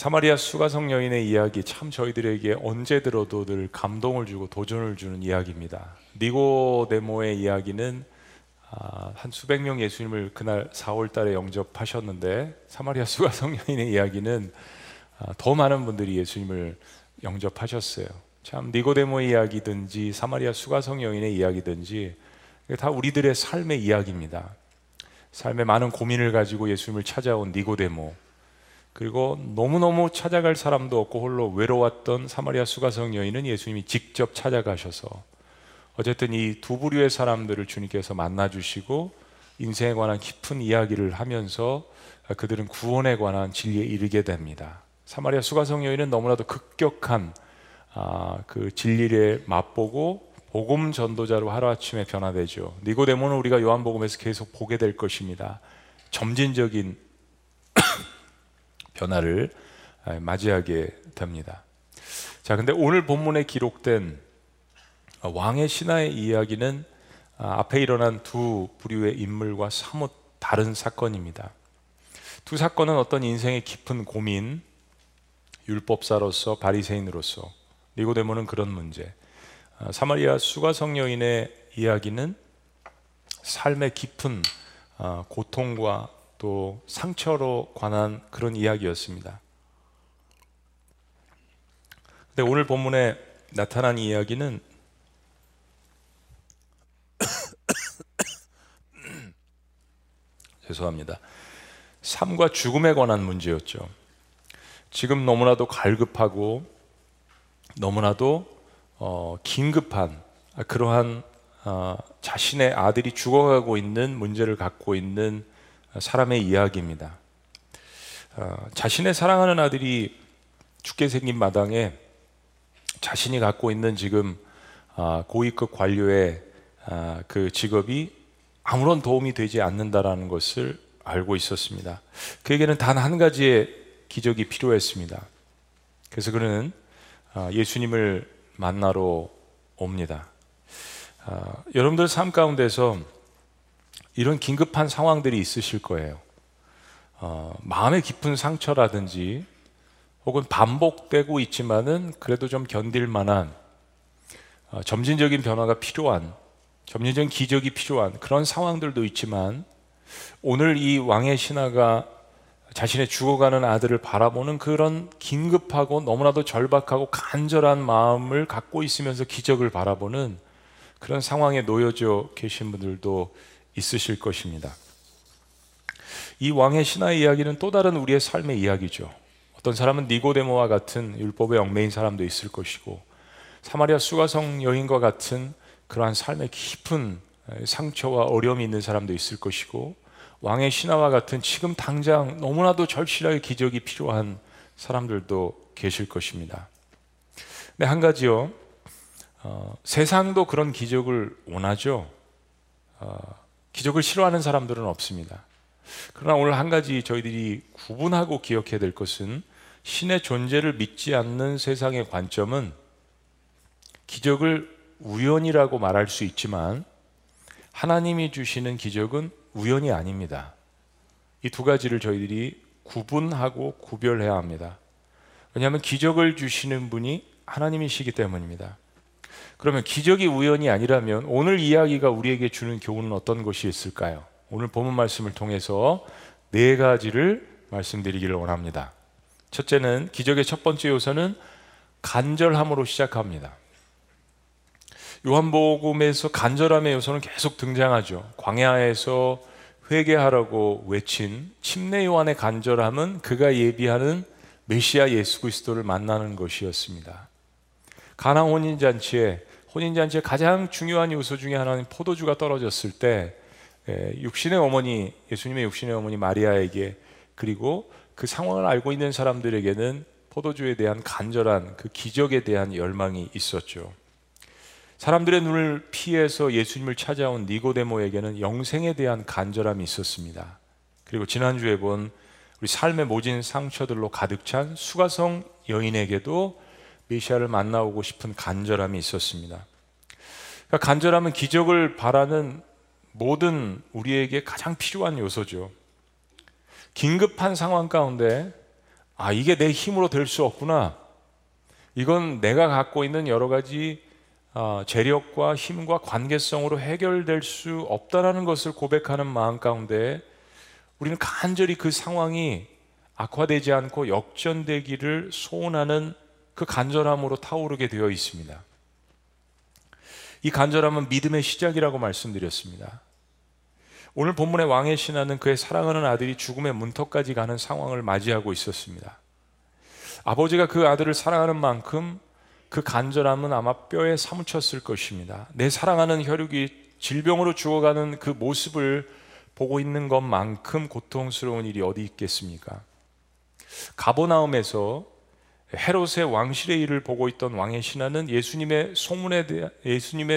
사마리아 수가성 여인의 이야기, 참 저희들에게 언제 들어도 늘 감동을 주고 도전을 주는 이야기입니다. 니고데모의 이야기는 한 수백 명 예수님을 그날 4월 달에 영접하셨는데, 사마리아 수가성 여인의 이야기는 더 많은 분들이 예수님을 영접하셨어요. 참 니고데모의 이야기든지 사마리아 수가성 여인의 이야기든지 다 우리들의 삶의 이야기입니다. 삶의 많은 고민을 가지고 예수님을 찾아온 니고데모, 그리고 너무너무 찾아갈 사람도 없고 홀로 외로웠던 사마리아 수가성 여인은 예수님이 직접 찾아가셔서 어쨌든 이 두 부류의 사람들을 주님께서 만나주시고 인생에 관한 깊은 이야기를 하면서 그들은 구원에 관한 진리에 이르게 됩니다. 사마리아 수가성 여인은 너무나도 급격한 그 진리를 맛보고 복음 전도자로 하루아침에 변화되죠. 니고데모는 우리가 요한복음에서 계속 보게 될 것입니다. 점진적인 변화를 맞이하게 됩니다. 자, 근데 오늘 본문에 기록된 왕의 신하의 이야기는 앞에 일어난 두 부류의 인물과 사뭇 다른 사건입니다. 두 사건은 어떤 인생의 깊은 고민, 율법사로서 바리새인으로서, 니고데모는 그런 문제, 사마리아 수가성 여인의 이야기는 삶의 깊은 고통과 또 상처로 관한 그런 이야기였습니다. 근데 오늘 본문에 나타난 이야기는 죄송합니다. 삶과 죽음에 관한 문제였죠. 지금 너무나도 갈급하고 너무나도 긴급한 그러한 자신의 아들이 죽어가고 있는 문제를 갖고 있는 사람의 이야기입니다. 자신의 사랑하는 아들이 죽게 생긴 마당에 자신이 갖고 있는 지금 고위급 관료의 그 직업이 아무런 도움이 되지 않는다라는 것을 알고 있었습니다. 그에게는 단 한 가지의 기적이 필요했습니다. 그래서 그는 예수님을 만나러 옵니다. 여러분들 삶 가운데서 이런 긴급한 상황들이 있으실 거예요. 마음의 깊은 상처라든지 혹은 반복되고 있지만은 그래도 좀 견딜 만한 점진적인 변화가 필요한, 점진적인 기적이 필요한 그런 상황들도 있지만, 오늘 이 왕의 신하가 자신의 죽어가는 아들을 바라보는 그런 긴급하고 너무나도 절박하고 간절한 마음을 갖고 있으면서 기적을 바라보는 그런 상황에 놓여져 계신 분들도 있으실 것입니다. 이 왕의 신하의 이야기는 또 다른 우리의 삶의 이야기죠. 어떤 사람은 니고데모와 같은 율법의 얽매인 사람도 있을 것이고, 사마리아 수가성 여인과 같은 그러한 삶의 깊은 상처와 어려움이 있는 사람도 있을 것이고, 왕의 신하와 같은 지금 당장 너무나도 절실하게 기적이 필요한 사람들도 계실 것입니다. 근데 한 가지요, 세상도 그런 기적을 원하죠. 기적을 싫어하는 사람들은 없습니다. 그러나 오늘 한 가지 저희들이 구분하고 기억해야 될 것은, 신의 존재를 믿지 않는 세상의 관점은 기적을 우연이라고 말할 수 있지만 하나님이 주시는 기적은 우연이 아닙니다. 이 두 가지를 저희들이 구분하고 구별해야 합니다. 왜냐하면 기적을 주시는 분이 하나님이시기 때문입니다. 그러면 기적이 우연이 아니라면 오늘 이야기가 우리에게 주는 교훈은 어떤 것이 있을까요? 오늘 본문 말씀을 통해서 네 가지를 말씀드리기를 원합니다. 첫째는, 기적의 첫 번째 요소는 간절함으로 시작합니다. 요한복음에서 간절함의 요소는 계속 등장하죠. 광야에서 회개하라고 외친 침례 요한의 간절함은 그가 예비하는 메시아 예수 그리스도를 만나는 것이었습니다. 가나 혼인잔치의 가장 중요한 요소 중에 하나는 포도주가 떨어졌을 때 육신의 어머니, 예수님의 육신의 어머니 마리아에게, 그리고 그 상황을 알고 있는 사람들에게는 포도주에 대한 간절한 그 기적에 대한 열망이 있었죠. 사람들의 눈을 피해서 예수님을 찾아온 니고데모에게는 영생에 대한 간절함이 있었습니다. 그리고 지난주에 본 우리 삶의 모진 상처들로 가득 찬 수가성 여인에게도 메시아를 만나오고 싶은 간절함이 있었습니다. 그러니까 간절함은 기적을 바라는 모든 우리에게 가장 필요한 요소죠. 긴급한 상황 가운데 아, 이게 내 힘으로 될 수 없구나. 이건 내가 갖고 있는 여러 가지 재력과 힘과 관계성으로 해결될 수 없다라는 것을 고백하는 마음 가운데 우리는 간절히 그 상황이 악화되지 않고 역전되기를 소원하는 그 간절함으로 타오르게 되어 있습니다. 이 간절함은 믿음의 시작이라고 말씀드렸습니다. 오늘 본문의 왕의 신하는 그의 사랑하는 아들이 죽음의 문턱까지 가는 상황을 맞이하고 있었습니다. 아버지가 그 아들을 사랑하는 만큼 그 간절함은 아마 뼈에 사무쳤을 것입니다. 내 사랑하는 혈육이 질병으로 죽어가는 그 모습을 보고 있는 것만큼 고통스러운 일이 어디 있겠습니까? 가버나움에서 헤롯의 왕실의 일을 보고 있던 왕의 신하는 예수님에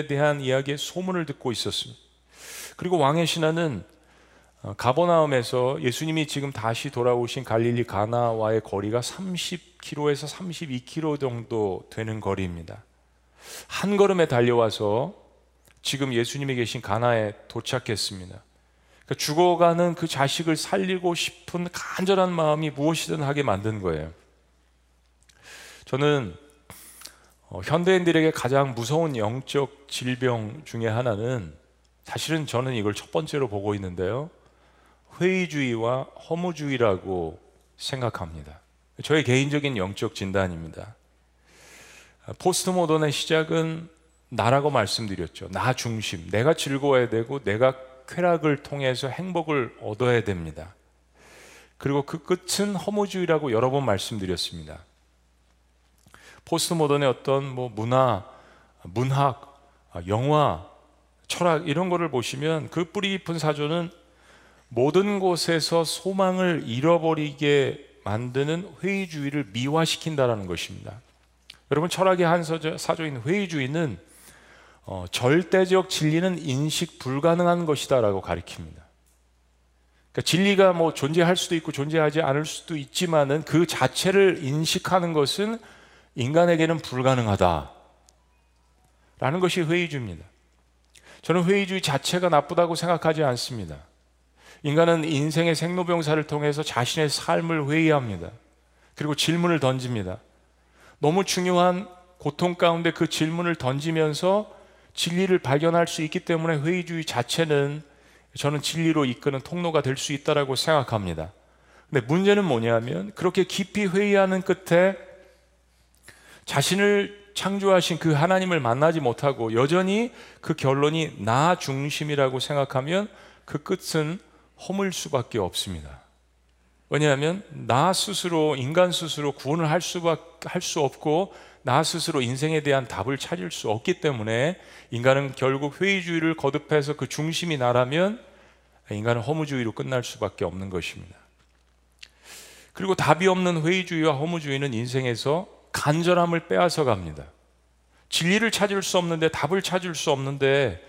대한 이야기의 소문을 듣고 있었습니다. 그리고 왕의 신하는 가버나움에서 예수님이 지금 다시 돌아오신 갈릴리 가나와의 거리가 30km에서 32km 정도 되는 거리입니다. 한 걸음에 달려와서 지금 예수님이 계신 가나에 도착했습니다. 그러니까 죽어가는 그 자식을 살리고 싶은 간절한 마음이 무엇이든 하게 만든 거예요. 저는 현대인들에게 가장 무서운 영적 질병 중에 하나는, 사실은 저는 이걸 첫 번째로 보고 있는데요, 회의주의와 허무주의라고 생각합니다. 저의 개인적인 영적 진단입니다. 포스트모던의 시작은 나라고 말씀드렸죠. 나 중심, 내가 즐거워야 되고 내가 쾌락을 통해서 행복을 얻어야 됩니다. 그리고 그 끝은 허무주의라고 여러 번 말씀드렸습니다. 포스트모던의 어떤 문화, 문학, 영화, 철학 이런 거를 보시면 그 뿌리 깊은 사조는 모든 곳에서 소망을 잃어버리게 만드는 회의주의를 미화시킨다라는 것입니다. 여러분, 철학의 한 사조인 회의주의는 절대적 진리는 인식 불가능한 것이다라고 가리킵니다. 그러니까 진리가 존재할 수도 있고 존재하지 않을 수도 있지만은 그 자체를 인식하는 것은 인간에게는 불가능하다라는 것이 회의주의입니다. 저는 회의주의 자체가 나쁘다고 생각하지 않습니다. 인간은 인생의 생로병사를 통해서 자신의 삶을 회의합니다. 그리고 질문을 던집니다. 너무 중요한 고통 가운데 그 질문을 던지면서 진리를 발견할 수 있기 때문에 회의주의 자체는 저는 진리로 이끄는 통로가 될 수 있다고 생각합니다. 근데 문제는 뭐냐면 그렇게 깊이 회의하는 끝에 자신을 창조하신 그 하나님을 만나지 못하고 여전히 그 결론이 나 중심이라고 생각하면 그 끝은 허물 수밖에 없습니다. 왜냐하면 나 스스로, 인간 스스로 구원을 할 수 없고 나 스스로 인생에 대한 답을 찾을 수 없기 때문에 인간은 결국 회의주의를 거듭해서 그 중심이 나라면 인간은 허무주의로 끝날 수밖에 없는 것입니다. 그리고 답이 없는 회의주의와 허무주의는 인생에서 간절함을 빼앗아 갑니다. 진리를 찾을 수 없는데, 답을 찾을 수 없는데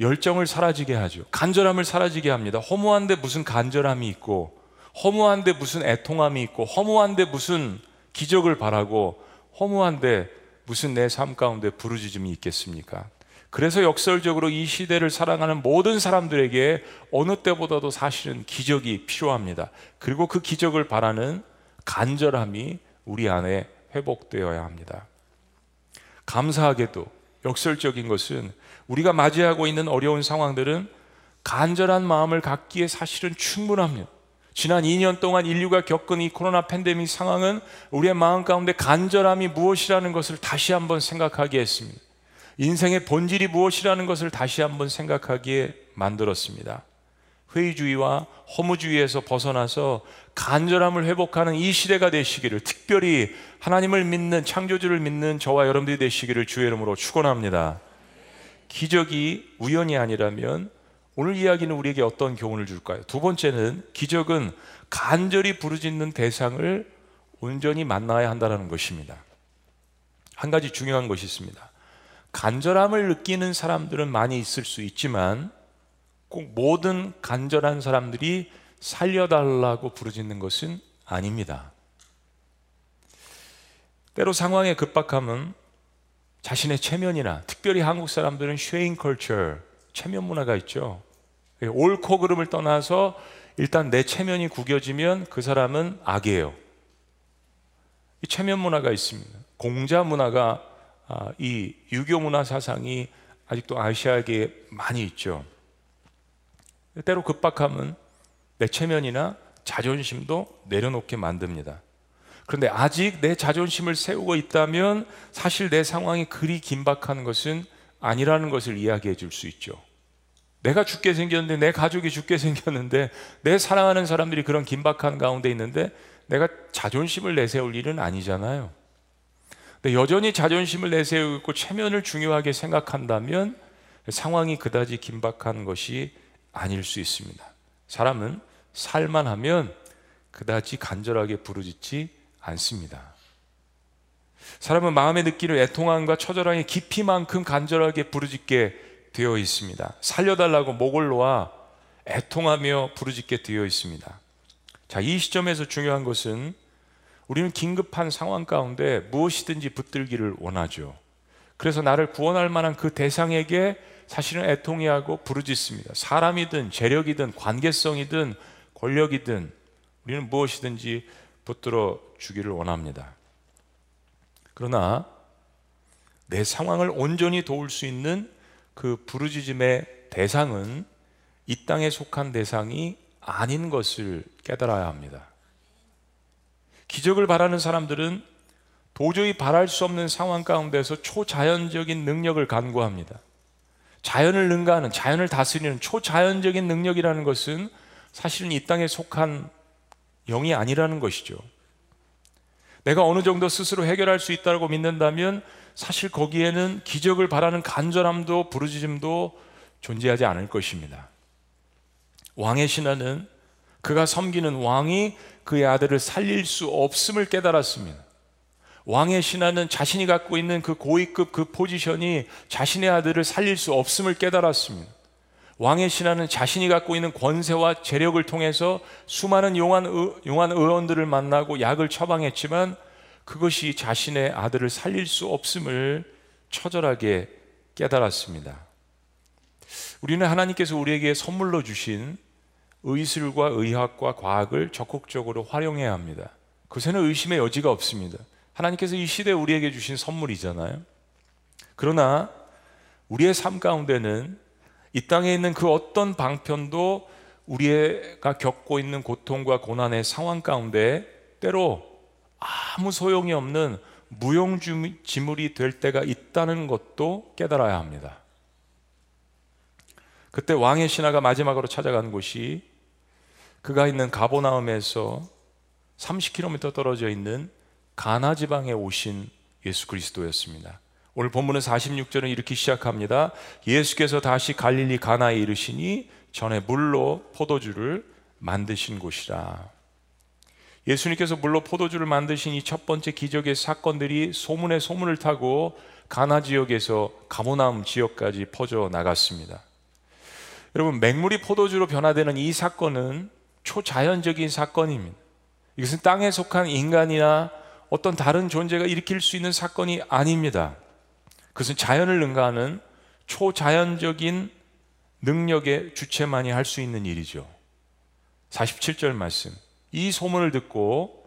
열정을 사라지게 하죠. 간절함을 사라지게 합니다. 허무한데 무슨 간절함이 있고, 허무한데 무슨 애통함이 있고, 허무한데 무슨 기적을 바라고, 허무한데 무슨 내 삶 가운데 부르짖음이 있겠습니까? 그래서 역설적으로 이 시대를 살아가는 모든 사람들에게 어느 때보다도 사실은 기적이 필요합니다. 그리고 그 기적을 바라는 간절함이 우리 안에 회복되어야 합니다. 감사하게도 역설적인 것은 우리가 맞이하고 있는 어려운 상황들은 간절한 마음을 갖기에 사실은 충분합니다. 지난 2년 동안 인류가 겪은 이 코로나 팬데믹 상황은 우리의 마음 가운데 간절함이 무엇이라는 것을 다시 한번 생각하게 했습니다. 인생의 본질이 무엇이라는 것을 다시 한번 생각하게 만들었습니다. 회의주의와 허무주의에서 벗어나서 간절함을 회복하는 이 시대가 되시기를, 특별히 하나님을 믿는, 창조주를 믿는 저와 여러분들이 되시기를 주의 이름으로 축원합니다. 기적이 우연이 아니라면 오늘 이야기는 우리에게 어떤 교훈을 줄까요? 두 번째는, 기적은 간절히 부르짖는 대상을 온전히 만나야 한다는 것입니다. 한 가지 중요한 것이 있습니다. 간절함을 느끼는 사람들은 많이 있을 수 있지만 꼭 모든 간절한 사람들이 살려달라고 부르짖는 것은 아닙니다. 때로 상황의 급박함은 자신의 체면이나, 특별히 한국 사람들은 쉐인 컬처, 체면 문화가 있죠. 옳고 그름을 떠나서 일단 내 체면이 구겨지면 그 사람은 악이에요. 체면 문화가 있습니다. 공자 문화가 이 유교 문화 사상이 아직도 아시아계에 많이 있죠. 때로 급박함은 내 체면이나 자존심도 내려놓게 만듭니다. 그런데 아직 내 자존심을 세우고 있다면 사실 내 상황이 그리 긴박한 것은 아니라는 것을 이야기해 줄 수 있죠. 내가 죽게 생겼는데, 내 가족이 죽게 생겼는데, 내 사랑하는 사람들이 그런 긴박한 가운데 있는데 내가 자존심을 내세울 일은 아니잖아요. 근데 여전히 자존심을 내세우고 있고 체면을 중요하게 생각한다면 상황이 그다지 긴박한 것이 아닐 수 있습니다. 사람은 살만 하면 그다지 간절하게 부르짖지 않습니다. 사람은 마음에 느끼는 애통함과 처절함의 깊이만큼 간절하게 부르짖게 되어 있습니다. 살려달라고 목을 놓아 애통하며 부르짖게 되어 있습니다. 자, 이 시점에서 중요한 것은 우리는 긴급한 상황 가운데 무엇이든지 붙들기를 원하죠. 그래서 나를 구원할 만한 그 대상에게 사실은 애통해하고 부르짖습니다. 사람이든 재력이든 관계성이든 권력이든 우리는 무엇이든지 붙들어 주기를 원합니다. 그러나 내 상황을 온전히 도울 수 있는 그 부르짖음의 대상은 이 땅에 속한 대상이 아닌 것을 깨달아야 합니다. 기적을 바라는 사람들은 도저히 바랄 수 없는 상황 가운데서 초자연적인 능력을 간구합니다. 자연을 능가하는, 자연을 다스리는 초자연적인 능력이라는 것은 사실은 이 땅에 속한 영이 아니라는 것이죠. 내가 어느 정도 스스로 해결할 수 있다고 믿는다면 사실 거기에는 기적을 바라는 간절함도 부르짖음도 존재하지 않을 것입니다. 왕의 신하는 그가 섬기는 왕이 그의 아들을 살릴 수 없음을 깨달았습니다. 왕의 신하는 자신이 갖고 있는 그 고위급 그 포지션이 자신의 아들을 살릴 수 없음을 깨달았습니다. 왕의 신하는 자신이 갖고 있는 권세와 재력을 통해서 수많은 용한 의원들을 만나고 약을 처방했지만 그것이 자신의 아들을 살릴 수 없음을 처절하게 깨달았습니다. 우리는 하나님께서 우리에게 선물로 주신 의술과 의학과 과학을 적극적으로 활용해야 합니다. 그것에는 의심의 여지가 없습니다. 하나님께서 이 시대에 우리에게 주신 선물이잖아요. 그러나 우리의 삶 가운데는 이 땅에 있는 그 어떤 방편도 우리가 겪고 있는 고통과 고난의 상황 가운데 때로 아무 소용이 없는 무용지물이 될 때가 있다는 것도 깨달아야 합니다. 그때 왕의 신하가 마지막으로 찾아간 곳이 그가 있는 가보나움에서 30km 떨어져 있는 가나 지방에 오신 예수 그리스도였습니다. 오늘 본문은 46절은 이렇게 시작합니다. 예수께서 다시 갈릴리 가나에 이르시니 전에 물로 포도주를 만드신 곳이라. 예수님께서 물로 포도주를 만드신 이 첫 번째 기적의 사건들이 소문에 소문을 타고 가나 지역에서 가보나움 지역까지 퍼져 나갔습니다. 여러분, 맹물이 포도주로 변화되는 이 사건은 초자연적인 사건입니다. 이것은 땅에 속한 인간이나 어떤 다른 존재가 일으킬 수 있는 사건이 아닙니다. 그것은 자연을 능가하는 초자연적인 능력의 주체만이 할 수 있는 일이죠. 47절 말씀, 이 소문을 듣고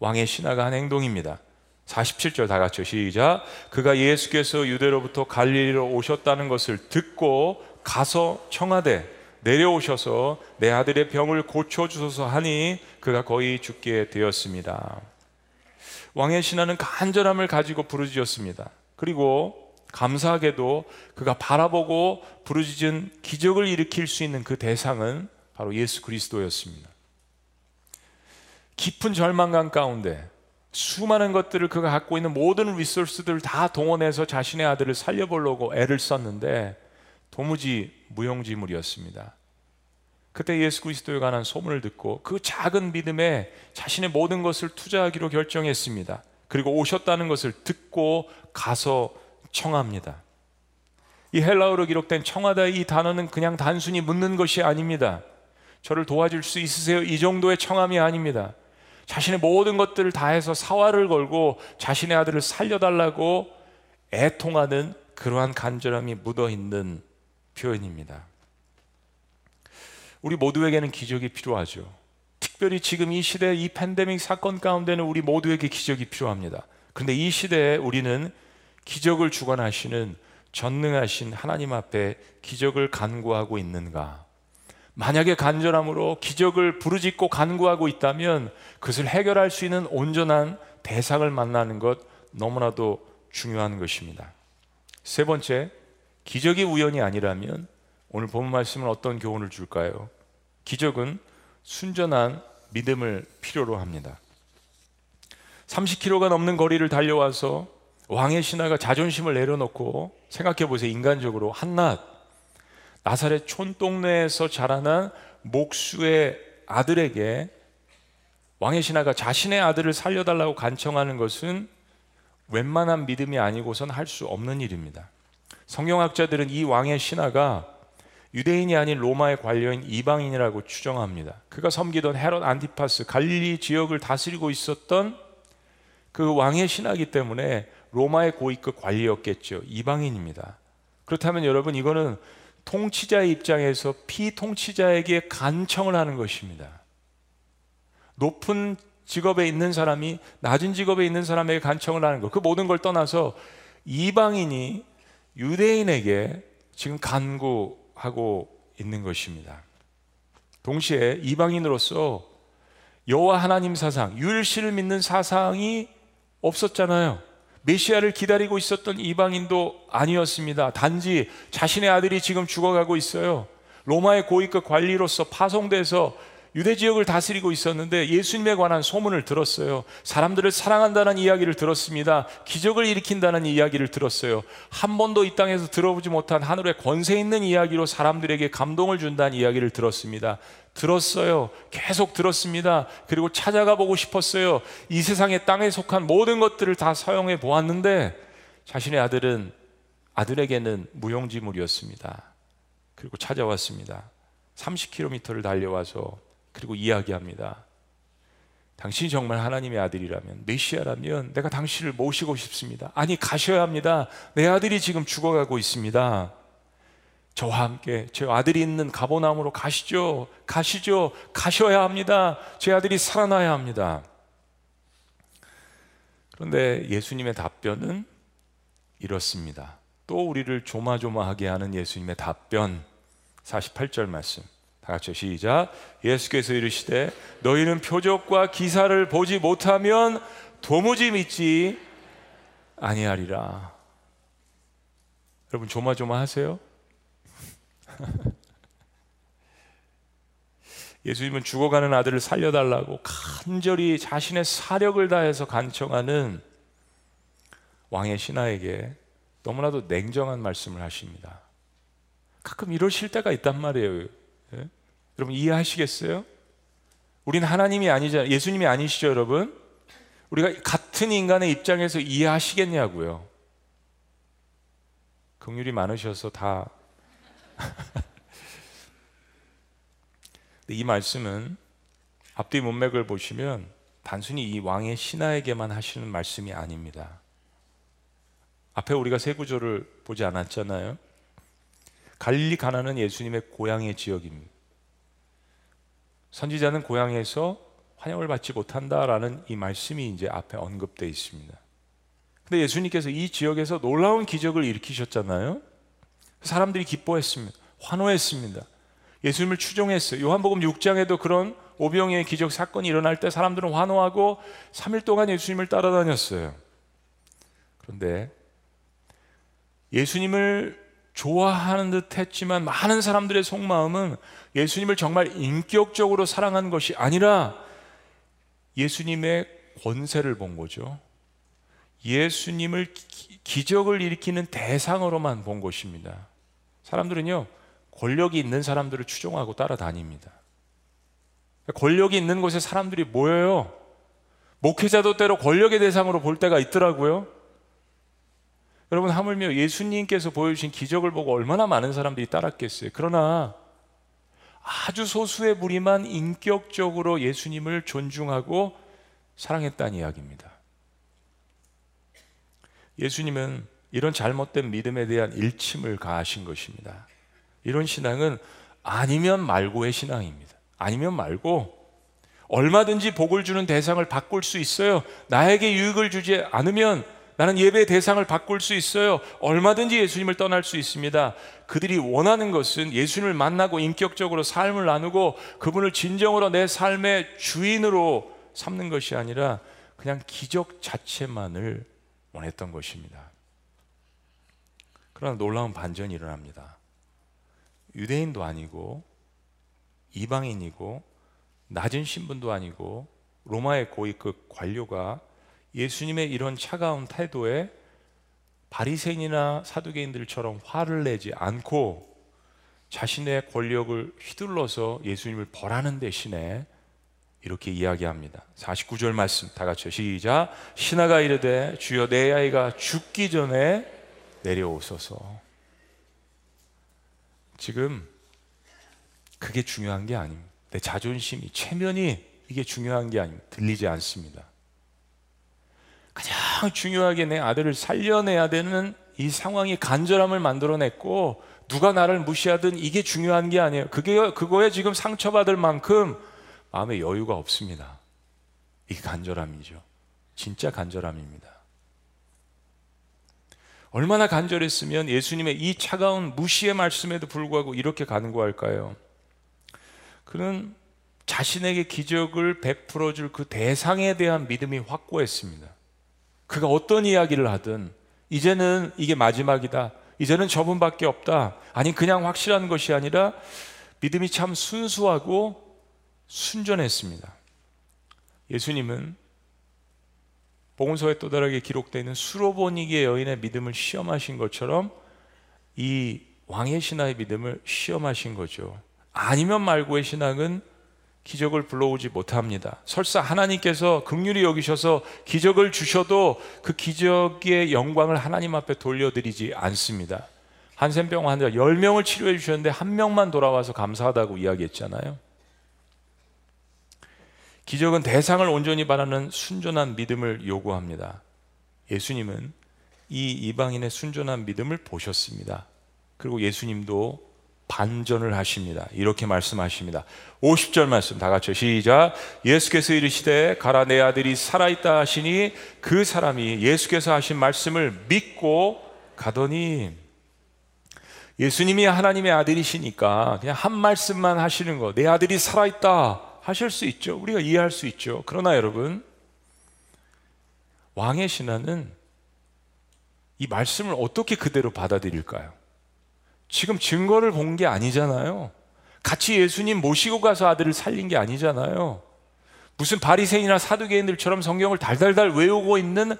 왕의 신하가 한 행동입니다. 47절 다 같이 시작. 그가 예수께서 유대로부터 갈릴리로 오셨다는 것을 듣고 가서 청하되 내려오셔서 내 아들의 병을 고쳐주소서 하니 그가 거의 죽게 되었습니다. 왕의 신하는 간절함을 가지고 부르짖었습니다. 그리고 감사하게도 그가 바라보고 부르짖은 기적을 일으킬 수 있는 그 대상은 바로 예수 그리스도였습니다. 깊은 절망감 가운데 수많은 것들을 그가 갖고 있는 모든 리소스들을 다 동원해서 자신의 아들을 살려보려고 애를 썼는데 도무지 무용지물이었습니다. 그때 예수 그리스도에 관한 소문을 듣고 그 작은 믿음에 자신의 모든 것을 투자하기로 결정했습니다. 그리고 오셨다는 것을 듣고 가서 청합니다. 이 헬라어로 기록된 청하다의 이 단어는 그냥 단순히 묻는 것이 아닙니다. 저를 도와줄 수 있으세요? 이 정도의 청함이 아닙니다. 자신의 모든 것들을 다해서 사활을 걸고 자신의 아들을 살려달라고 애통하는 그러한 간절함이 묻어있는 표현입니다. 우리 모두에게는 기적이 필요하죠. 특별히 지금 이 시대 이 팬데믹 사건 가운데는 우리 모두에게 기적이 필요합니다. 그런데 이 시대에 우리는 기적을 주관하시는 전능하신 하나님 앞에 기적을 간구하고 있는가? 만약에 간절함으로 기적을 부르짖고 간구하고 있다면 그것을 해결할 수 있는 온전한 대상을 만나는 것 너무나도 중요한 것입니다. 세 번째, 기적이 우연이 아니라면 오늘 본 말씀은 어떤 교훈을 줄까요? 기적은 순전한 믿음을 필요로 합니다. 30km가 넘는 거리를 달려와서 왕의 신하가 자존심을 내려놓고 생각해 보세요. 인간적으로 한낱 나사렛 촌동네에서 자라난 목수의 아들에게 왕의 신하가 자신의 아들을 살려달라고 간청하는 것은 웬만한 믿음이 아니고선 할 수 없는 일입니다. 성경학자들은 이 왕의 신하가 유대인이 아닌 로마의 관료인 이방인이라고 추정합니다. 그가 섬기던 헤롯 안티파스, 갈릴리 지역을 다스리고 있었던 그 왕의 신하이기 때문에 로마의 고위급 관리였겠죠. 이방인입니다. 그렇다면 여러분, 이거는 통치자의 입장에서 피통치자에게 간청을 하는 것입니다. 높은 직업에 있는 사람이 낮은 직업에 있는 사람에게 간청을 하는 것, 그 모든 걸 떠나서 이방인이 유대인에게 지금 간구하고 있는 것입니다. 동시에 이방인으로서 여호와 하나님 사상, 유일신을 믿는 사상이 없었잖아요. 메시아를 기다리고 있었던 이방인도 아니었습니다. 단지 자신의 아들이 지금 죽어가고 있어요. 로마의 고위급 관리로서 파송돼서 유대 지역을 다스리고 있었는데 예수님에 관한 소문을 들었어요. 사람들을 사랑한다는 이야기를 들었습니다. 기적을 일으킨다는 이야기를 들었어요. 한 번도 이 땅에서 들어보지 못한 하늘의 권세 있는 이야기로 사람들에게 감동을 준다는 이야기를 들었습니다. 들었어요. 계속 들었습니다. 그리고 찾아가 보고 싶었어요. 이 세상의 땅에 속한 모든 것들을 다 사용해 보았는데 자신의 아들에게는 무용지물이었습니다. 그리고 찾아왔습니다. 30km를 달려와서 그리고 이야기합니다. 당신이 정말 하나님의 아들이라면, 메시아라면 내가 당신을 모시고 싶습니다. 아니, 가셔야 합니다. 내 아들이 지금 죽어가고 있습니다. 저와 함께 제 아들이 있는 가보나움으로 가시죠. 가시죠. 가셔야 합니다. 제 아들이 살아나야 합니다. 그런데 예수님의 답변은 이렇습니다. 또 우리를 조마조마하게 하는 예수님의 답변, 48절 말씀 다 같이 시작. 예수께서 이르시되 너희는 표적과 기사를 보지 못하면 도무지 믿지 아니하리라. 여러분, 조마조마하세요? 예수님은 죽어가는 아들을 살려달라고 간절히 자신의 사력을 다해서 간청하는 왕의 신하에게 너무나도 냉정한 말씀을 하십니다. 가끔 이러실 때가 있단 말이에요. 예? 여러분, 이해하시겠어요? 우린 하나님이 아니잖아요. 예수님이 아니시죠, 여러분? 우리가 같은 인간의 입장에서 이해하시겠냐고요. 긍휼이 많으셔서 다. 이 말씀은 앞뒤 문맥을 보시면 단순히 이 왕의 신하에게만 하시는 말씀이 아닙니다. 앞에 우리가 세 구절을 보지 않았잖아요. 갈릴리 가나는 예수님의 고향의 지역입니다. 선지자는 고향에서 환영을 받지 못한다라는 이 말씀이 이제 앞에 언급되어 있습니다. 근데 예수님께서 이 지역에서 놀라운 기적을 일으키셨잖아요. 사람들이 기뻐했습니다. 환호했습니다. 예수님을 추종했어요. 요한복음 6장에도 그런 오병이어의 기적 사건이 일어날 때 사람들은 환호하고 3일 동안 예수님을 따라다녔어요. 그런데 예수님을 좋아하는 듯 했지만 많은 사람들의 속마음은 예수님을 정말 인격적으로 사랑한 것이 아니라 예수님의 권세를 본 거죠. 예수님을 기적을 일으키는 대상으로만 본 것입니다. 사람들은요, 권력이 있는 사람들을 추종하고 따라다닙니다. 권력이 있는 곳에 사람들이 모여요. 목회자도 때로 권력의 대상으로 볼 때가 있더라고요. 여러분, 하물며 예수님께서 보여주신 기적을 보고 얼마나 많은 사람들이 따랐겠어요. 그러나 아주 소수의 무리만 인격적으로 예수님을 존중하고 사랑했다는 이야기입니다. 예수님은 이런 잘못된 믿음에 대한 일침을 가하신 것입니다. 이런 신앙은 아니면 말고의 신앙입니다. 아니면 말고, 얼마든지 복을 주는 대상을 바꿀 수 있어요. 나에게 유익을 주지 않으면 나는 예배의 대상을 바꿀 수 있어요. 얼마든지 예수님을 떠날 수 있습니다. 그들이 원하는 것은 예수님을 만나고 인격적으로 삶을 나누고 그분을 진정으로 내 삶의 주인으로 삼는 것이 아니라 그냥 기적 자체만을 원했던 것입니다. 그러나 놀라운 반전이 일어납니다. 유대인도 아니고 이방인이고 낮은 신분도 아니고 로마의 고위급 관료가 예수님의 이런 차가운 태도에 바리새인이나 사두개인들처럼 화를 내지 않고 자신의 권력을 휘둘러서 예수님을 벌하는 대신에 이렇게 이야기합니다. 49절 말씀 다 같이 시작. 신하가 이르되 주여 내 아이가 죽기 전에 내려오소서. 지금 그게 중요한 게 아닙니다. 내 자존심이, 체면이 이게 중요한 게 아닙니다. 들리지 않습니다. 가장 중요하게 내 아들을 살려내야 되는 이 상황이 간절함을 만들어냈고 누가 나를 무시하든 이게 중요한 게 아니에요. 그거에 지금 상처받을 만큼 마음에 여유가 없습니다. 이게 간절함이죠. 진짜 간절함입니다. 얼마나 간절했으면 예수님의 이 차가운 무시의 말씀에도 불구하고 이렇게 간구할까요? 그는 자신에게 기적을 베풀어 줄 그 대상에 대한 믿음이 확고했습니다. 그가 어떤 이야기를 하든 이제는 이게 마지막이다, 이제는 저분밖에 없다, 아니 그냥 확실한 것이 아니라 믿음이 참 순수하고 순전했습니다. 예수님은 복음서에 또 다르게 기록되어 있는 수로보니게 여인의 믿음을 시험하신 것처럼 이 왕의 신하의 믿음을 시험하신 거죠. 아니면 말고의 신앙은 기적을 불러오지 못합니다. 설사 하나님께서 긍휼히 여기셔서 기적을 주셔도 그 기적의 영광을 하나님 앞에 돌려드리지 않습니다. 한센병 환자 10명을 치료해 주셨는데 한 명만 돌아와서 감사하다고 이야기했잖아요. 기적은 대상을 온전히 바라는 순전한 믿음을 요구합니다. 예수님은 이 이방인의 순전한 믿음을 보셨습니다. 그리고 예수님도 반전을 하십니다. 이렇게 말씀하십니다. 50절 말씀 다 같이 시작. 예수께서 이르시되 가라 내 아들이 살아있다 하시니 그 사람이 예수께서 하신 말씀을 믿고 가더니, 예수님이 하나님의 아들이시니까 그냥 한 말씀만 하시는 거, 내 아들이 살아있다 하실 수 있죠. 우리가 이해할 수 있죠. 그러나 여러분, 왕의 신하는 이 말씀을 어떻게 그대로 받아들일까요? 지금 증거를 본 게 아니잖아요. 같이 예수님 모시고 가서 아들을 살린 게 아니잖아요. 무슨 바리새인이나 사두개인들처럼 성경을 달달달 외우고 있는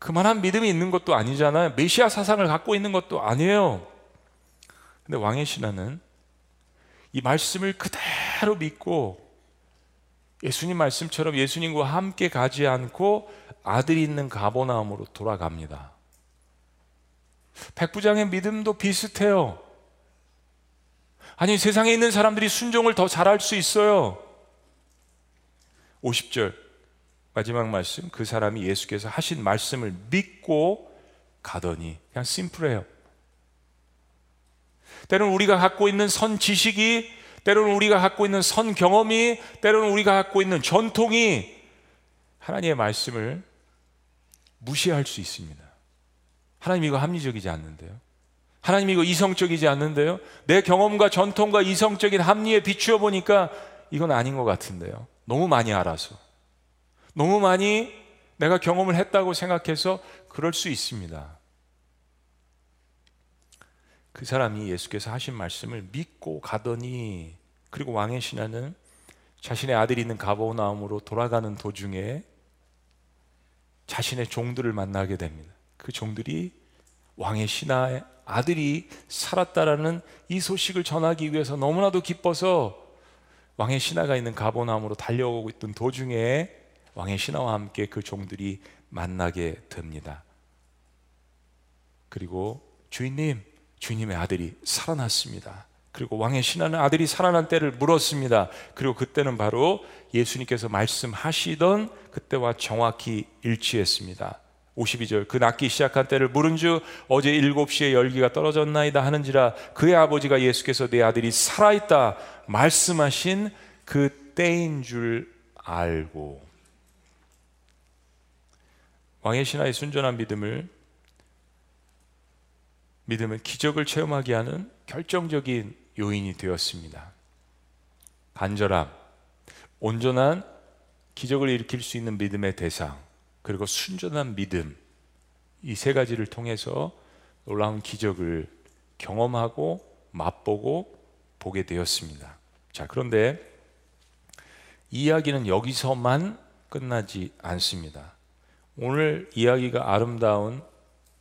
그만한 믿음이 있는 것도 아니잖아요. 메시아 사상을 갖고 있는 것도 아니에요. 근데 왕의 신하는 이 말씀을 그대로 믿고 예수님 말씀처럼 예수님과 함께 가지 않고 아들이 있는 가버나움으로 돌아갑니다. 백부장의 믿음도 비슷해요. 아니 세상에 있는 사람들이 순종을 더 잘할 수 있어요. 50절 마지막 말씀, 그 사람이 예수께서 하신 말씀을 믿고 가더니. 그냥 심플해요. 때로는 우리가 갖고 있는 선 지식이, 때로는 우리가 갖고 있는 선 경험이, 때로는 우리가 갖고 있는 전통이 하나님의 말씀을 무시할 수 있습니다. 하나님 이거 합리적이지 않는데요, 하나님 이거 이성적이지 않는데요, 내 경험과 전통과 이성적인 합리에 비추어 보니까 이건 아닌 것 같은데요, 너무 많이 알아서, 너무 많이 내가 경험을 했다고 생각해서 그럴 수 있습니다. 그 사람이 예수께서 하신 말씀을 믿고 가더니. 그리고 왕의 신하는 자신의 아들이 있는 가버나움으로 돌아가는 도중에 자신의 종들을 만나게 됩니다. 그 종들이 왕의 신하의 아들이 살았다라는 이 소식을 전하기 위해서 너무나도 기뻐서 왕의 신하가 있는 가버나움으로 달려오고 있던 도중에 왕의 신하와 함께 그 종들이 만나게 됩니다. 그리고 주인님, 주님의 아들이 살아났습니다. 그리고 왕의 신하는 아들이 살아난 때를 물었습니다. 그리고 그때는 바로 예수님께서 말씀하시던 그때와 정확히 일치했습니다. 52절, 그 낫기 시작한 때를 물은즉 어제 7시에 열기가 떨어졌나이다 하는지라 그의 아버지가 예수께서 내 아들이 살아있다 말씀하신 그 때인 줄 알고 왕의 신하의 순전한 믿음은 기적을 체험하게 하는 결정적인 요인이 되었습니다. 간절함, 온전한 기적을 일으킬 수 있는 믿음의 대상, 그리고 순전한 믿음, 이 세 가지를 통해서 놀라운 기적을 경험하고 맛보고 보게 되었습니다. 자, 그런데 이야기는 여기서만 끝나지 않습니다. 오늘 이야기가 아름다운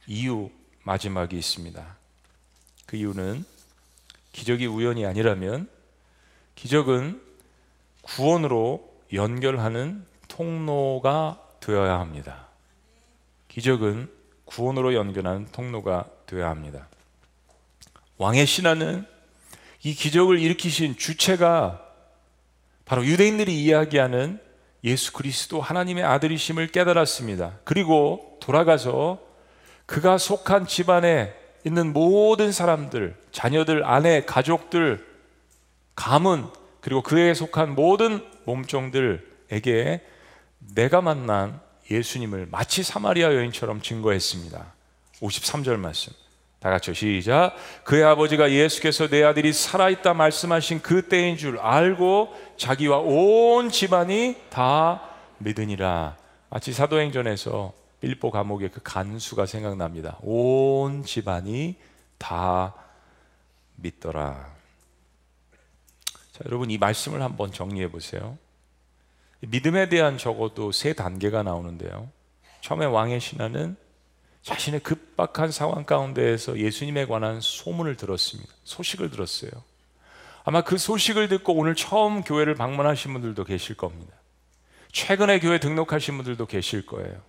이유 마지막이 있습니다. 그 이유는 기적이 우연이 아니라면 기적은 구원으로 연결하는 통로가 되어야 합니다. 기적은 구원으로 연결하는 통로가 되어야 합니다. 왕의 신하는 이 기적을 일으키신 주체가 바로 유대인들이 이야기하는 예수 그리스도 하나님의 아들이심을 깨달았습니다. 그리고 돌아가서 그가 속한 집안에 있는 모든 사람들, 자녀들, 아내, 가족들, 가문, 그리고 그에 속한 모든 몸종들에게 내가 만난 예수님을 마치 사마리아 여인처럼 증거했습니다. 53절 말씀 다 같이 시작. 그의 아버지가 예수께서 내 아들이 살아있다 말씀하신 그 때인 줄 알고 자기와 온 집안이 다 믿으니라. 마치 사도행전에서 빌보 감옥의 그 간수가 생각납니다. 온 집안이 다 믿더라. 자, 여러분 이 말씀을 한번 정리해 보세요. 믿음에 대한 적어도 세 단계가 나오는데요, 처음에 왕의 신하는 자신의 급박한 상황 가운데에서 예수님에 관한 소문을 들었습니다. 소식을 들었어요. 아마 그 소식을 듣고 오늘 처음 교회를 방문하신 분들도 계실 겁니다. 최근에 교회 등록하신 분들도 계실 거예요.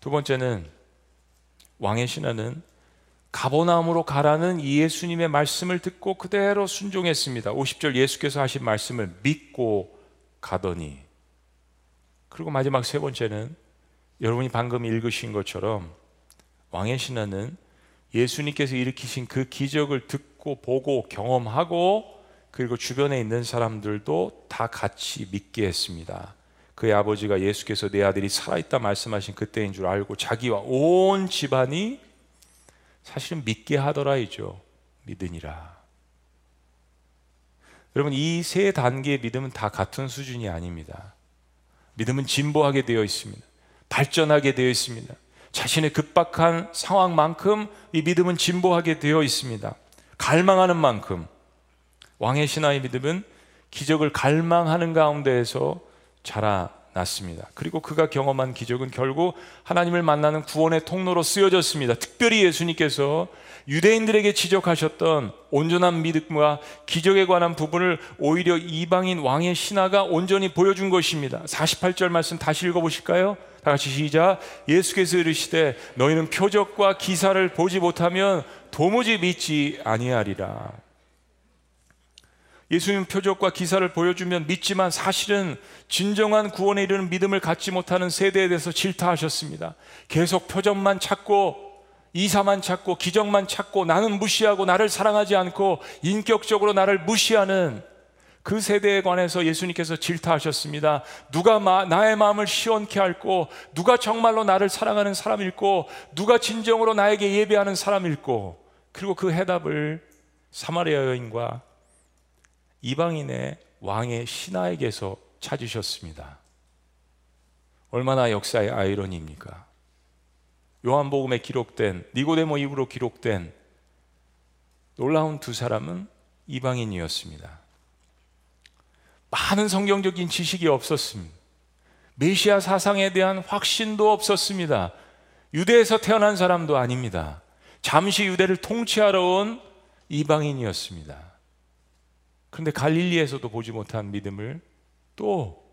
두 번째는 왕의 신하는 가버나움으로 가라는 이 예수님의 말씀을 듣고 그대로 순종했습니다. 50절 예수께서 하신 말씀을 믿고 가더니, 그리고 마지막 세 번째는 여러분이 방금 읽으신 것처럼 왕의 신하는 예수님께서 일으키신 그 기적을 듣고 보고 경험하고 그리고 주변에 있는 사람들도 다 같이 믿게 했습니다. 그의 아버지가 예수께서 내 아들이 살아있다 말씀하신 그때인 줄 알고 자기와 온 집안이, 사실은 믿게 하더라이죠, 믿으니라. 여러분 이 세 단계의 믿음은 다 같은 수준이 아닙니다. 믿음은 진보하게 되어 있습니다. 발전하게 되어 있습니다. 자신의 급박한 상황만큼 이 믿음은 진보하게 되어 있습니다. 갈망하는 만큼 왕의 신하의 믿음은 기적을 갈망하는 가운데에서 자라났습니다. 그리고 그가 경험한 기적은 결국 하나님을 만나는 구원의 통로로 쓰여졌습니다. 특별히 예수님께서 유대인들에게 지적하셨던 온전한 믿음과 기적에 관한 부분을 오히려 이방인 왕의 신하가 온전히 보여준 것입니다. 48절 말씀 다시 읽어보실까요? 다 같이 시작. 예수께서 이르시되 너희는 표적과 기사를 보지 못하면 도무지 믿지 아니하리라. 예수님은 표적과 기사를 보여주면 믿지만 사실은 진정한 구원에 이르는 믿음을 갖지 못하는 세대에 대해서 질타하셨습니다. 계속 표적만 찾고 이사만 찾고 기적만 찾고 나는 무시하고 나를 사랑하지 않고 인격적으로 나를 무시하는 그 세대에 관해서 예수님께서 질타하셨습니다. 누가 나의 마음을 시원케 할고, 누가 정말로 나를 사랑하는 사람일고, 누가 진정으로 나에게 예배하는 사람일고. 그리고 그 해답을 사마리아 여인과 이방인의 왕의 신하에게서 찾으셨습니다. 얼마나 역사의 아이러니입니까? 요한복음에 기록된, 니고데모 입으로 기록된 놀라운 두 사람은 이방인이었습니다. 많은 성경적인 지식이 없었습니다. 메시아 사상에 대한 확신도 없었습니다. 유대에서 태어난 사람도 아닙니다. 잠시 유대를 통치하러 온 이방인이었습니다. 그런데 갈릴리에서도 보지 못한 믿음을 또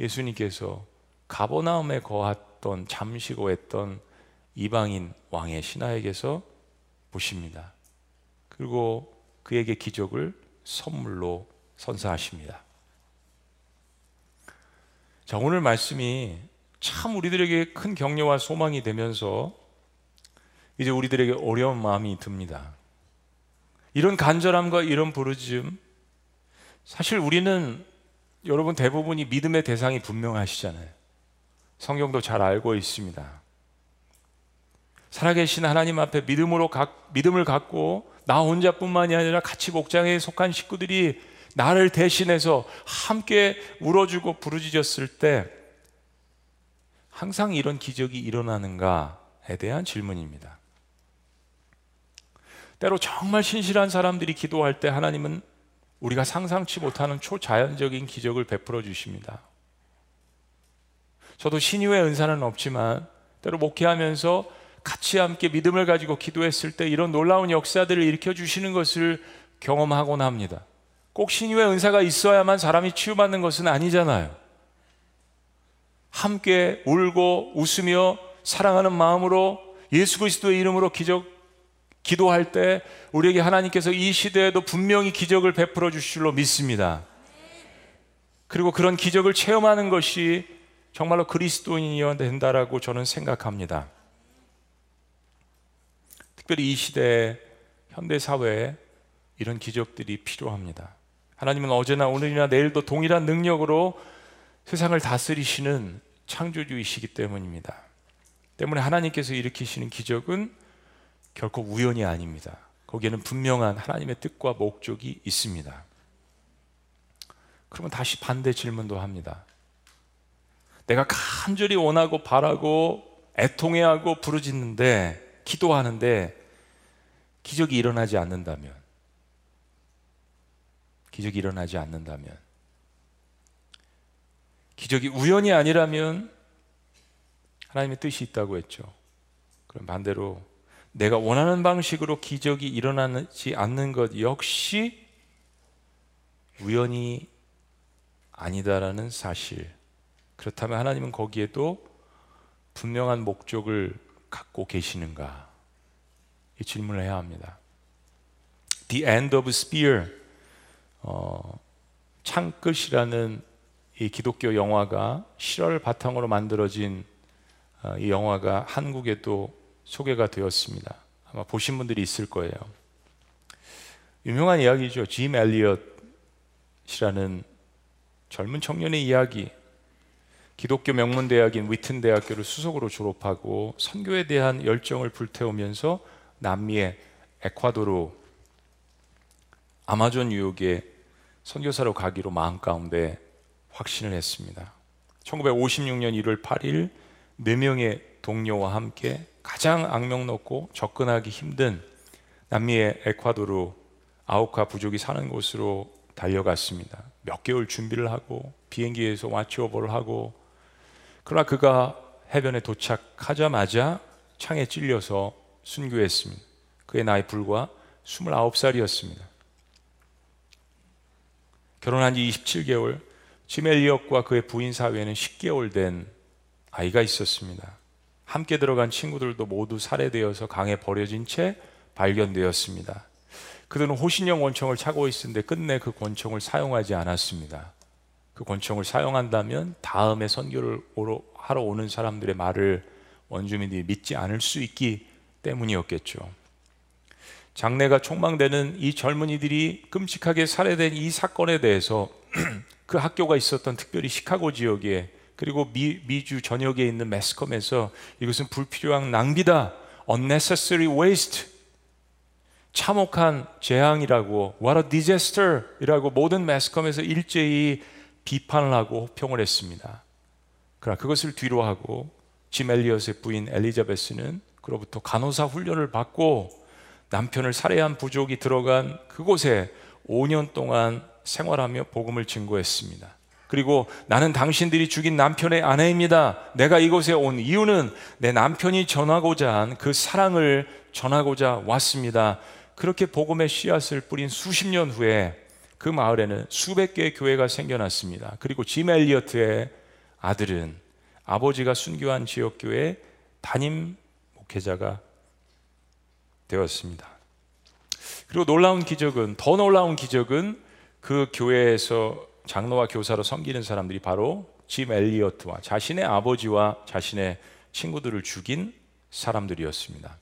예수님께서 가버나움에 거했던, 잠시 거했던 이방인 왕의 신하에게서 보십니다. 그리고 그에게 기적을 선물로 선사하십니다. 자, 오늘 말씀이 참 우리들에게 큰 격려와 소망이 되면서 이제 우리들에게 어려운 마음이 듭니다. 이런 간절함과 이런 부르짖음, 사실 우리는 여러분 대부분이 믿음의 대상이 분명하시잖아요. 성경도 잘 알고 있습니다. 살아계신 하나님 앞에 믿음을 갖고 나 혼자뿐만이 아니라 같이 목장에 속한 식구들이 나를 대신해서 함께 울어주고 부르짖었을 때 항상 이런 기적이 일어나는가에 대한 질문입니다. 때로 정말 신실한 사람들이 기도할 때 하나님은 우리가 상상치 못하는 초자연적인 기적을 베풀어 주십니다. 저도 신유의 은사는 없지만 때로 목회하면서 같이 함께 믿음을 가지고 기도했을 때 이런 놀라운 역사들을 일으켜 주시는 것을 경험하곤 합니다. 꼭 신유의 은사가 있어야만 사람이 치유받는 것은 아니잖아요. 함께 울고 웃으며 사랑하는 마음으로 예수 그리스도의 이름으로 기도할 때 우리에게 하나님께서 이 시대에도 분명히 기적을 베풀어 주실 줄로 믿습니다. 그리고 그런 기적을 체험하는 것이 정말로 그리스도인이어야 된다라고 저는 생각합니다. 특별히 이 시대의 현대사회에 이런 기적들이 필요합니다. 하나님은 어제나 오늘이나 내일도 동일한 능력으로 세상을 다스리시는 창조주이시기 때문입니다. 때문에 하나님께서 일으키시는 기적은 결코 우연이 아닙니다. 거기에는 분명한 하나님의 뜻과 목적이 있습니다. 그러면 다시 반대 질문도 합니다. 내가 간절히 원하고 바라고 애통해하고 부르짖는데 기도하는데 기적이 일어나지 않는다면, 기적이 일어나지 않는다면, 기적이 우연이 아니라면 하나님의 뜻이 있다고 했죠. 그럼 반대로 내가 원하는 방식으로 기적이 일어나지 않는 것 역시 우연이 아니다라는 사실. 그렇다면 하나님은 거기에도 분명한 목적을 갖고 계시는가? 이 질문을 해야 합니다. The End of Spear, 창끝이라는 이 기독교 영화가 실화를 바탕으로 만들어진 이 영화가 한국에도 소개가 되었습니다. 아마 보신 분들이 있을 거예요. 유명한 이야기죠. 짐 엘리엇이라는 젊은 청년의 이야기. 기독교 명문대학인 위튼대학교를 수석으로 졸업하고 선교에 대한 열정을 불태우면서 남미의 에콰도르 아마존 유역에 선교사로 가기로 마음 가운데 확신을 했습니다. 1956년 1월 8일 4명의 동료와 함께 가장 악명 높고 접근하기 힘든 남미의 에콰도르 아우카 부족이 사는 곳으로 달려갔습니다. 몇 개월 준비를 하고 비행기에서 와치오버를 하고, 그러나 그가 해변에 도착하자마자 창에 찔려서 순교했습니다. 그의 나이 불과 29살이었습니다. 결혼한 지 27개월, 짐 엘리엇과 그의 부인 사이에는 10개월 된 아이가 있었습니다. 함께 들어간 친구들도 모두 살해되어서 강에 버려진 채 발견되었습니다. 그들은 호신형 권총을 차고 있었는데 끝내 그 권총을 사용하지 않았습니다. 그 권총을 사용한다면 다음에 선교를 하러 오는 사람들의 말을 원주민들이 믿지 않을 수 있기 때문이었겠죠. 장래가 촉망되는 이 젊은이들이 끔찍하게 살해된 이 사건에 대해서 그 학교가 있었던 특별히 시카고 지역에, 그리고 미주 전역에 있는 매스컴에서 이것은 불필요한 낭비다, unnecessary waste, 참혹한 재앙이라고, what a disaster 이라고 모든 매스컴에서 일제히 비판을 하고 호평을 했습니다. 그러나 그것을 뒤로하고 짐 엘리엇의 부인 엘리자베스는 그로부터 간호사 훈련을 받고 남편을 살해한 부족이 들어간 그곳에 5년 동안 생활하며 복음을 증거했습니다. 그리고 나는 당신들이 죽인 남편의 아내입니다. 내가 이곳에 온 이유는 내 남편이 전하고자 한 그 사랑을 전하고자 왔습니다. 그렇게 복음의 씨앗을 뿌린 수십 년 후에 그 마을에는 수백 개의 교회가 생겨났습니다. 그리고 짐 엘리어트의 아들은 아버지가 순교한 지역교회의 담임 목회자가 되었습니다. 그리고 더 놀라운 기적은 그 교회에서 장로와 교사로 섬기는 사람들이 바로 짐 엘리어트와 자신의 아버지와 자신의 친구들을 죽인 사람들이었습니다.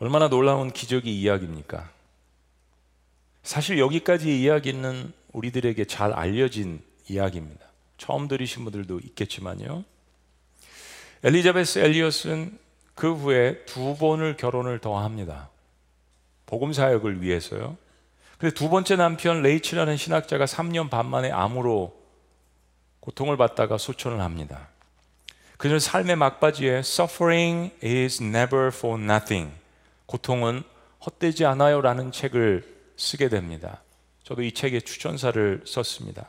얼마나 놀라운 기적의 이야기입니까? 사실 여기까지의 이야기는 우리들에게 잘 알려진 이야기입니다. 처음 들으신 분들도 있겠지만요. 엘리자베스 엘리엇은 그 후에 2번을 결혼을 더 합니다. 복음사역을 위해서요. 근데 2번째 남편 레이치라는 신학자가 3년 반 만에 암으로 고통을 받다가 소천을 합니다. 그는 삶의 막바지에 Suffering is never for nothing, 고통은 헛되지 않아요 라는 책을 쓰게 됩니다. 저도 이 책의 추천사를 썼습니다.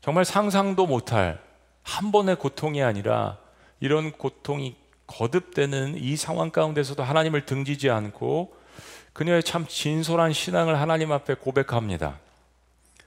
정말 상상도 못할 한 번의 고통이 아니라 이런 고통이 거듭되는 이 상황 가운데서도 하나님을 등지지 않고 그녀의 참 진솔한 신앙을 하나님 앞에 고백합니다.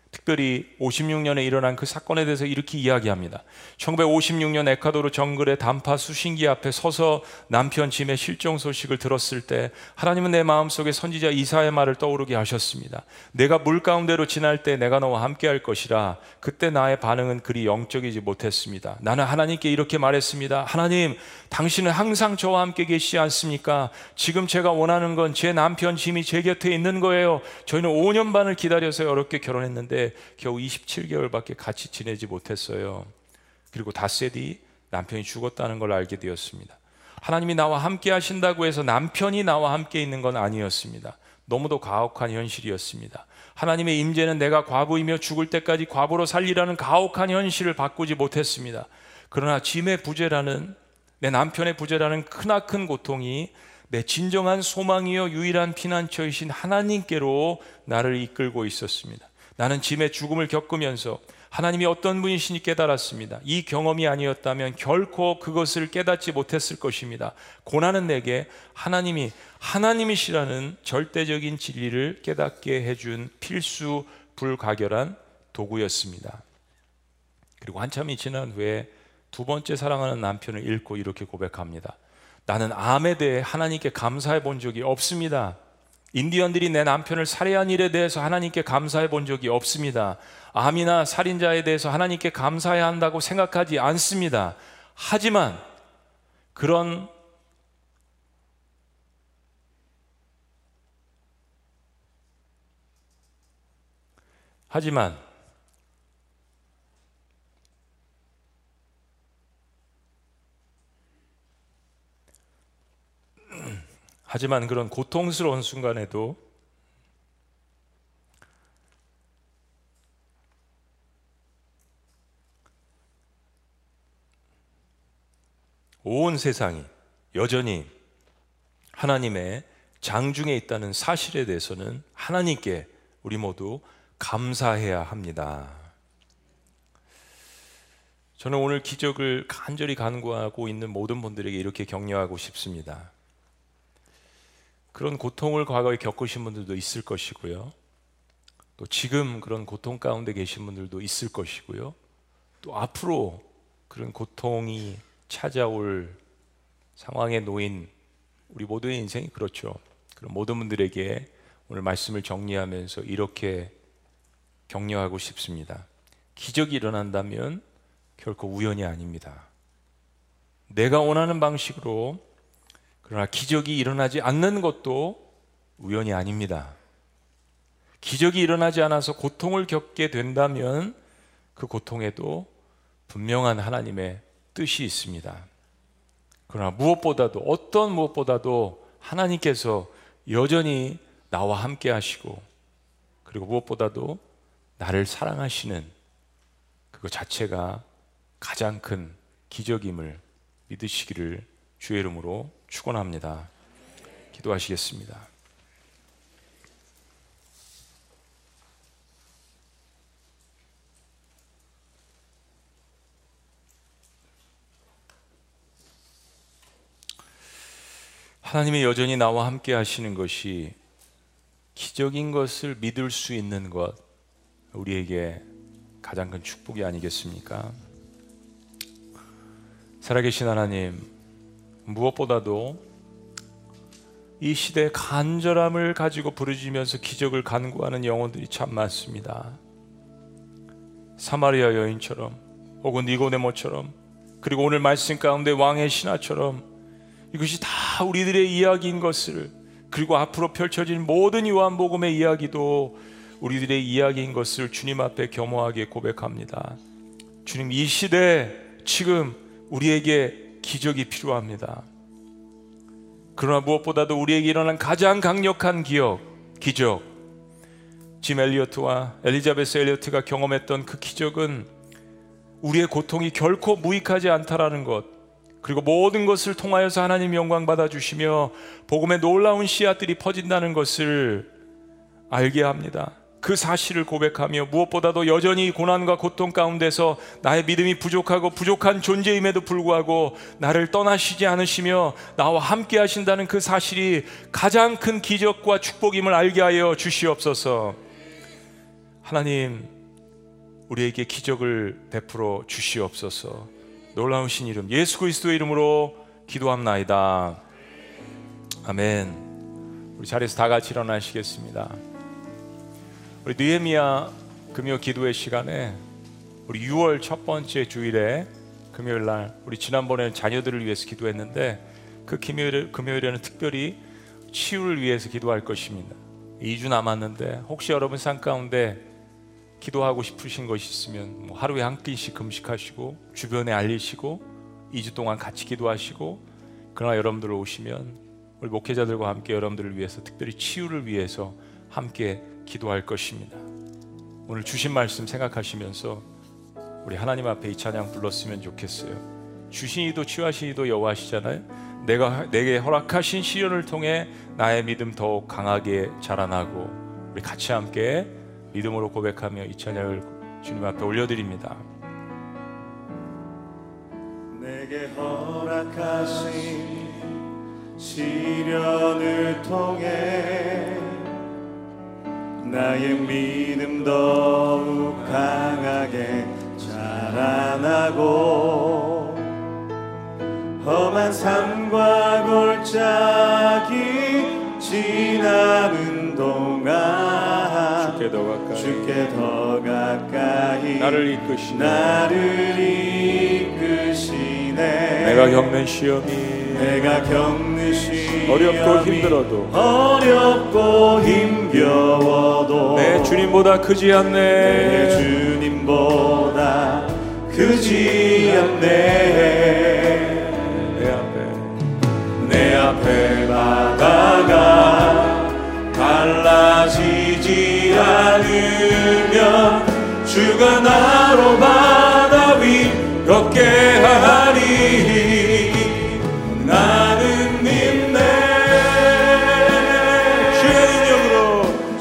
특별히 56년에 일어난 그 사건에 대해서 이렇게 이야기합니다. 1956년 에콰도르 정글의 단파 수신기 앞에 서서 남편 짐의 실종 소식을 들었을 때 하나님은 내 마음속에 선지자 이사야의 말을 떠오르게 하셨습니다. 내가 물 가운데로 지날 때 내가 너와 함께할 것이라. 그때 나의 반응은 그리 영적이지 못했습니다. 나는 하나님께 이렇게 말했습니다. 하나님, 당신은 항상 저와 함께 계시지 않습니까? 지금 제가 원하는 건 제 남편 짐이 제 곁에 있는 거예요. 저희는 5년 반을 기다려서 어렵게 결혼했는데 겨우 27개월밖에 같이 지내지 못했어요. 그리고 닷새 뒤 남편이 죽었다는 걸 알게 되었습니다. 하나님이 나와 함께 하신다고 해서 남편이 나와 함께 있는 건 아니었습니다. 너무도 가혹한 현실이었습니다. 하나님의 임재는 내가 과부이며 죽을 때까지 과부로 살리라는 가혹한 현실을 바꾸지 못했습니다. 그러나 짐의 부재라는, 내 남편의 부재라는 크나큰 고통이 내 진정한 소망이요 유일한 피난처이신 하나님께로 나를 이끌고 있었습니다. 나는 짐의 죽음을 겪으면서 하나님이 어떤 분이신지 깨달았습니다. 이 경험이 아니었다면 결코 그것을 깨닫지 못했을 것입니다. 고난은 내게 하나님이시라는 절대적인 진리를 깨닫게 해준 필수 불가결한 도구였습니다. 그리고 한참이 지난 후에 2번째 사랑하는 남편을 읽고 이렇게 고백합니다. 나는 암에 대해 하나님께 감사해 본 적이 없습니다. 인디언들이 내 남편을 살해한 일에 대해서 하나님께 감사해 본 적이 없습니다. 암이나 살인자에 대해서 하나님께 감사해야 한다고 생각하지 않습니다. 하지만 그런 하지만 그런 고통스러운 순간에도 온 세상이 여전히 하나님의 장중에 있다는 사실에 대해서는 하나님께 우리 모두 감사해야 합니다. 저는 오늘 기적을 간절히 간구하고 있는 모든 분들에게 이렇게 격려하고 싶습니다. 그런 고통을 과거에 겪으신 분들도 있을 것이고요. 또 지금 그런 고통 가운데 계신 분들도 있을 것이고요. 또 앞으로 그런 고통이 찾아올 상황에 놓인 우리 모두의 인생이 그렇죠. 그런 모든 분들에게 오늘 말씀을 정리하면서 이렇게 격려하고 싶습니다. 기적이 일어난다면 결코 우연이 아닙니다. 내가 원하는 방식으로, 그러나 기적이 일어나지 않는 것도 우연이 아닙니다. 기적이 일어나지 않아서 고통을 겪게 된다면 그 고통에도 분명한 하나님의 뜻이 있습니다. 그러나 무엇보다도, 어떤 무엇보다도 하나님께서 여전히 나와 함께 하시고, 그리고 무엇보다도 나를 사랑하시는 그것 자체가 가장 큰 기적임을 믿으시기를 주의 이름으로 축원합니다. 기도하시겠습니다. 하나님이 여전히 나와 함께 하시는 것이 기적인 것을 믿을 수 있는 것, 우리에게 가장 큰 축복이 아니겠습니까? 살아계신 하나님, 무엇보다도 이 시대의 간절함을 가지고 부르짖으면서 기적을 간구하는 영혼들이 참 많습니다. 사마리아 여인처럼, 혹은 니고데모처럼, 그리고 오늘 말씀 가운데 왕의 신하처럼, 이것이 다 우리들의 이야기인 것을, 그리고 앞으로 펼쳐질 모든 요한복음의 이야기도 우리들의 이야기인 것을 주님 앞에 겸허하게 고백합니다. 주님, 이 시대에 지금 우리에게 기적이 필요합니다. 그러나 무엇보다도 우리에게 일어난 가장 강력한 기적, 짐 엘리어트와 엘리자베스 엘리어트가 경험했던 그 기적은 우리의 고통이 결코 무익하지 않다라는 것, 그리고 모든 것을 통하여서 하나님 영광 받아주시며 복음의 놀라운 씨앗들이 퍼진다는 것을 알게 합니다. 그 사실을 고백하며 무엇보다도 여전히 고난과 고통 가운데서 나의 믿음이 부족하고 부족한 존재임에도 불구하고 나를 떠나시지 않으시며 나와 함께 하신다는 그 사실이 가장 큰 기적과 축복임을 알게 하여 주시옵소서. 하나님, 우리에게 기적을 베풀어 주시옵소서. 놀라운 신 이름 예수 그리스도의 이름으로 기도합나이다. 아멘. 우리 자리에서 다 같이 일어나시겠습니다. 우리 느헤미야 금요 기도회 시간에 우리 6월 첫 번째 주일에 금요일 날, 우리 지난번에 자녀들을 위해서 기도했는데 그 금요일에는 특별히 치유를 위해서 기도할 것입니다. 2주 남았는데 혹시 여러분 삶 가운데 기도하고 싶으신 것이 있으면 하루에 한 끼씩 금식하시고 주변에 알리시고 2주 동안 같이 기도하시고, 그러나 여러분들 오시면 우리 목회자들과 함께 여러분들을 위해서 특별히 치유를 위해서 함께 기도할 것입니다. 오늘 주신 말씀 생각하시면서 우리 하나님 앞에 이 찬양 불렀으면 좋겠어요. 주시니도 치유하시니도 여호와시잖아요. 내게 허락하신 시련을 통해 나의 믿음 더욱 강하게 자라나고, 우리 같이 함께 믿음으로 고백하며 이 찬양을 주님 앞에 올려드립니다. 내게 허락하신 시련을 통해 나의 믿음 더욱 강하게 자라나고, 험한 삶과 골짜기 지나는 동안 주께 더 가까이 나를 이끄시네. 내가 겪는 시험이 어렵고 힘겨워도 내 주님보다 크지 않네. 내 앞에 바다가 달라지지 않으면 주가 나로 바다 위 걷게 하리. 나는 믿네.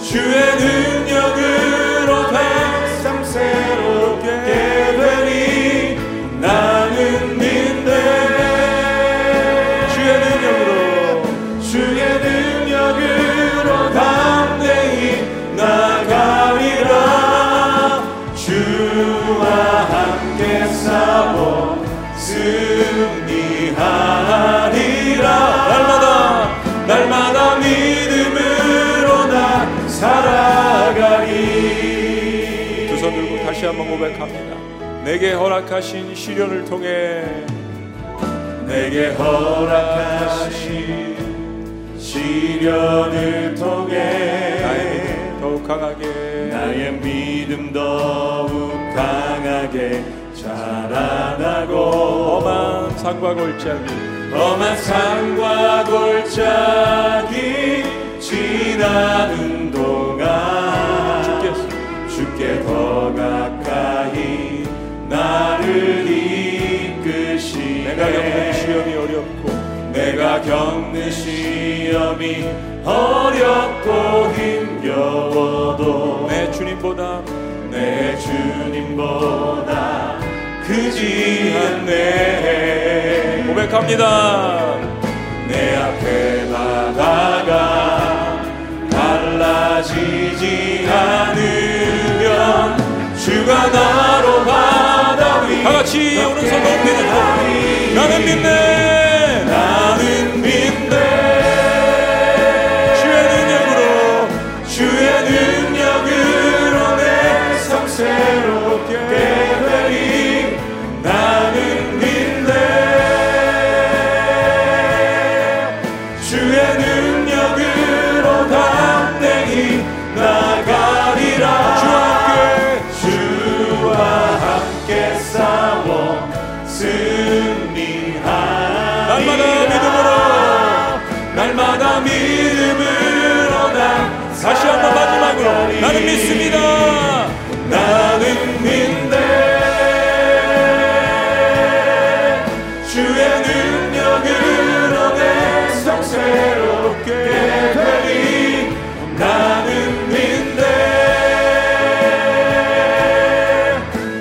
주의 능력으로 백성 새롭게 되리. 나는 믿네. 주의 능력으로 담대히 나가리라. 주와 함께 싸워 승리하리라. 날마다 믿음으로 나 살아가리. 두 손 들고 다시 한번 고백합니다. 내게 허락하신 시련을 통해 나의 믿음 더욱 강하게 자라나고, 험한 산과 골짜기 지나는 동안 주께 더 가까이 나를 이끄시네. 내가 겪는 시험이 어렵고 힘겨워도 내 주님보다 크지 않네. 고백합니다. 내 앞에 바다가 달라지지 않으면 주가 나로 바다 위 다같이 오른손 높이 들고 나는 믿네. 주의 능력으로 내 삶 새롭게 되리. 나는 믿네. 주의 능력으로 담대히 나가리. 믿음으로 난 다시 한번 마지막으로 나는 믿습니다. 나는 믿네 주의 능력으로 내 성 새롭게 되리. 나는 믿네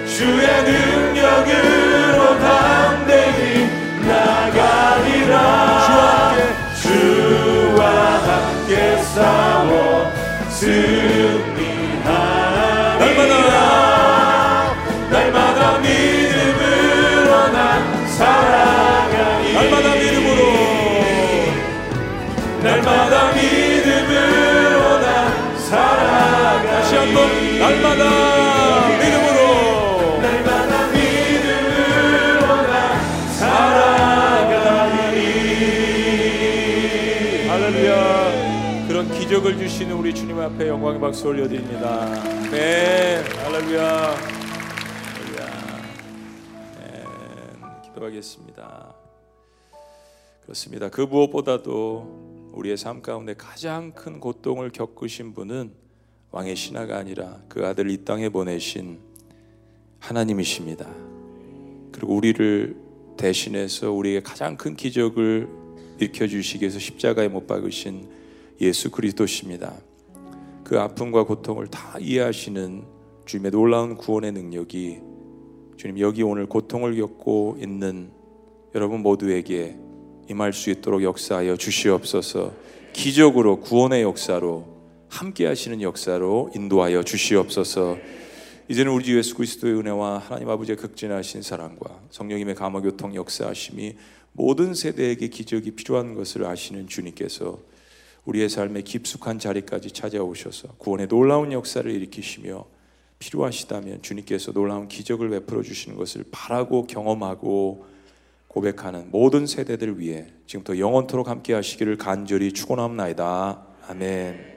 주의 능력으로 담대히 나가리라. 싸워 승리하리라. 날마다 믿음으로 난 살아가리. 날마다 믿음으로 난 살아가리. 다시 한번 날마다 믿음으로 난 살아가리. 할렐루야. 그런 기적을 주시는 우리 주님 앞에 영광의 박수 올려드립니다. 네, 할렐루야. 네, 기도하겠습니다. 그렇습니다. 그 무엇보다도 우리의 삶 가운데 가장 큰 고통을 겪으신 분은 왕의 신하가 아니라 그 아들 이 땅에 보내신 하나님이십니다. 그리고 우리를 대신해서 우리에게 가장 큰 기적을 일으켜주시기 위해서 십자가에 못 박으신 예수 그리스도십니다. 그 아픔과 고통을 다 이해하시는 주님의 놀라운 구원의 능력이 주님 여기 오늘 고통을 겪고 있는 여러분 모두에게 임할 수 있도록 역사하여 주시옵소서. 기적으로 구원의 역사로 함께 하시는 역사로 인도하여 주시옵소서. 이제는 우리 주 예수 그리스도의 은혜와 하나님 아버지의 극진하신 사랑과 성령님의 감화교통 역사하심이 모든 세대에게 기적이 필요한 것을 아시는 주님께서 우리의 삶의 깊숙한 자리까지 찾아오셔서 구원의 놀라운 역사를 일으키시며 필요하시다면 주님께서 놀라운 기적을 베풀어 주시는 것을 바라고 경험하고 고백하는 모든 세대들 위해 지금부터 영원토록 함께 하시기를 간절히 축원합니다. 아멘.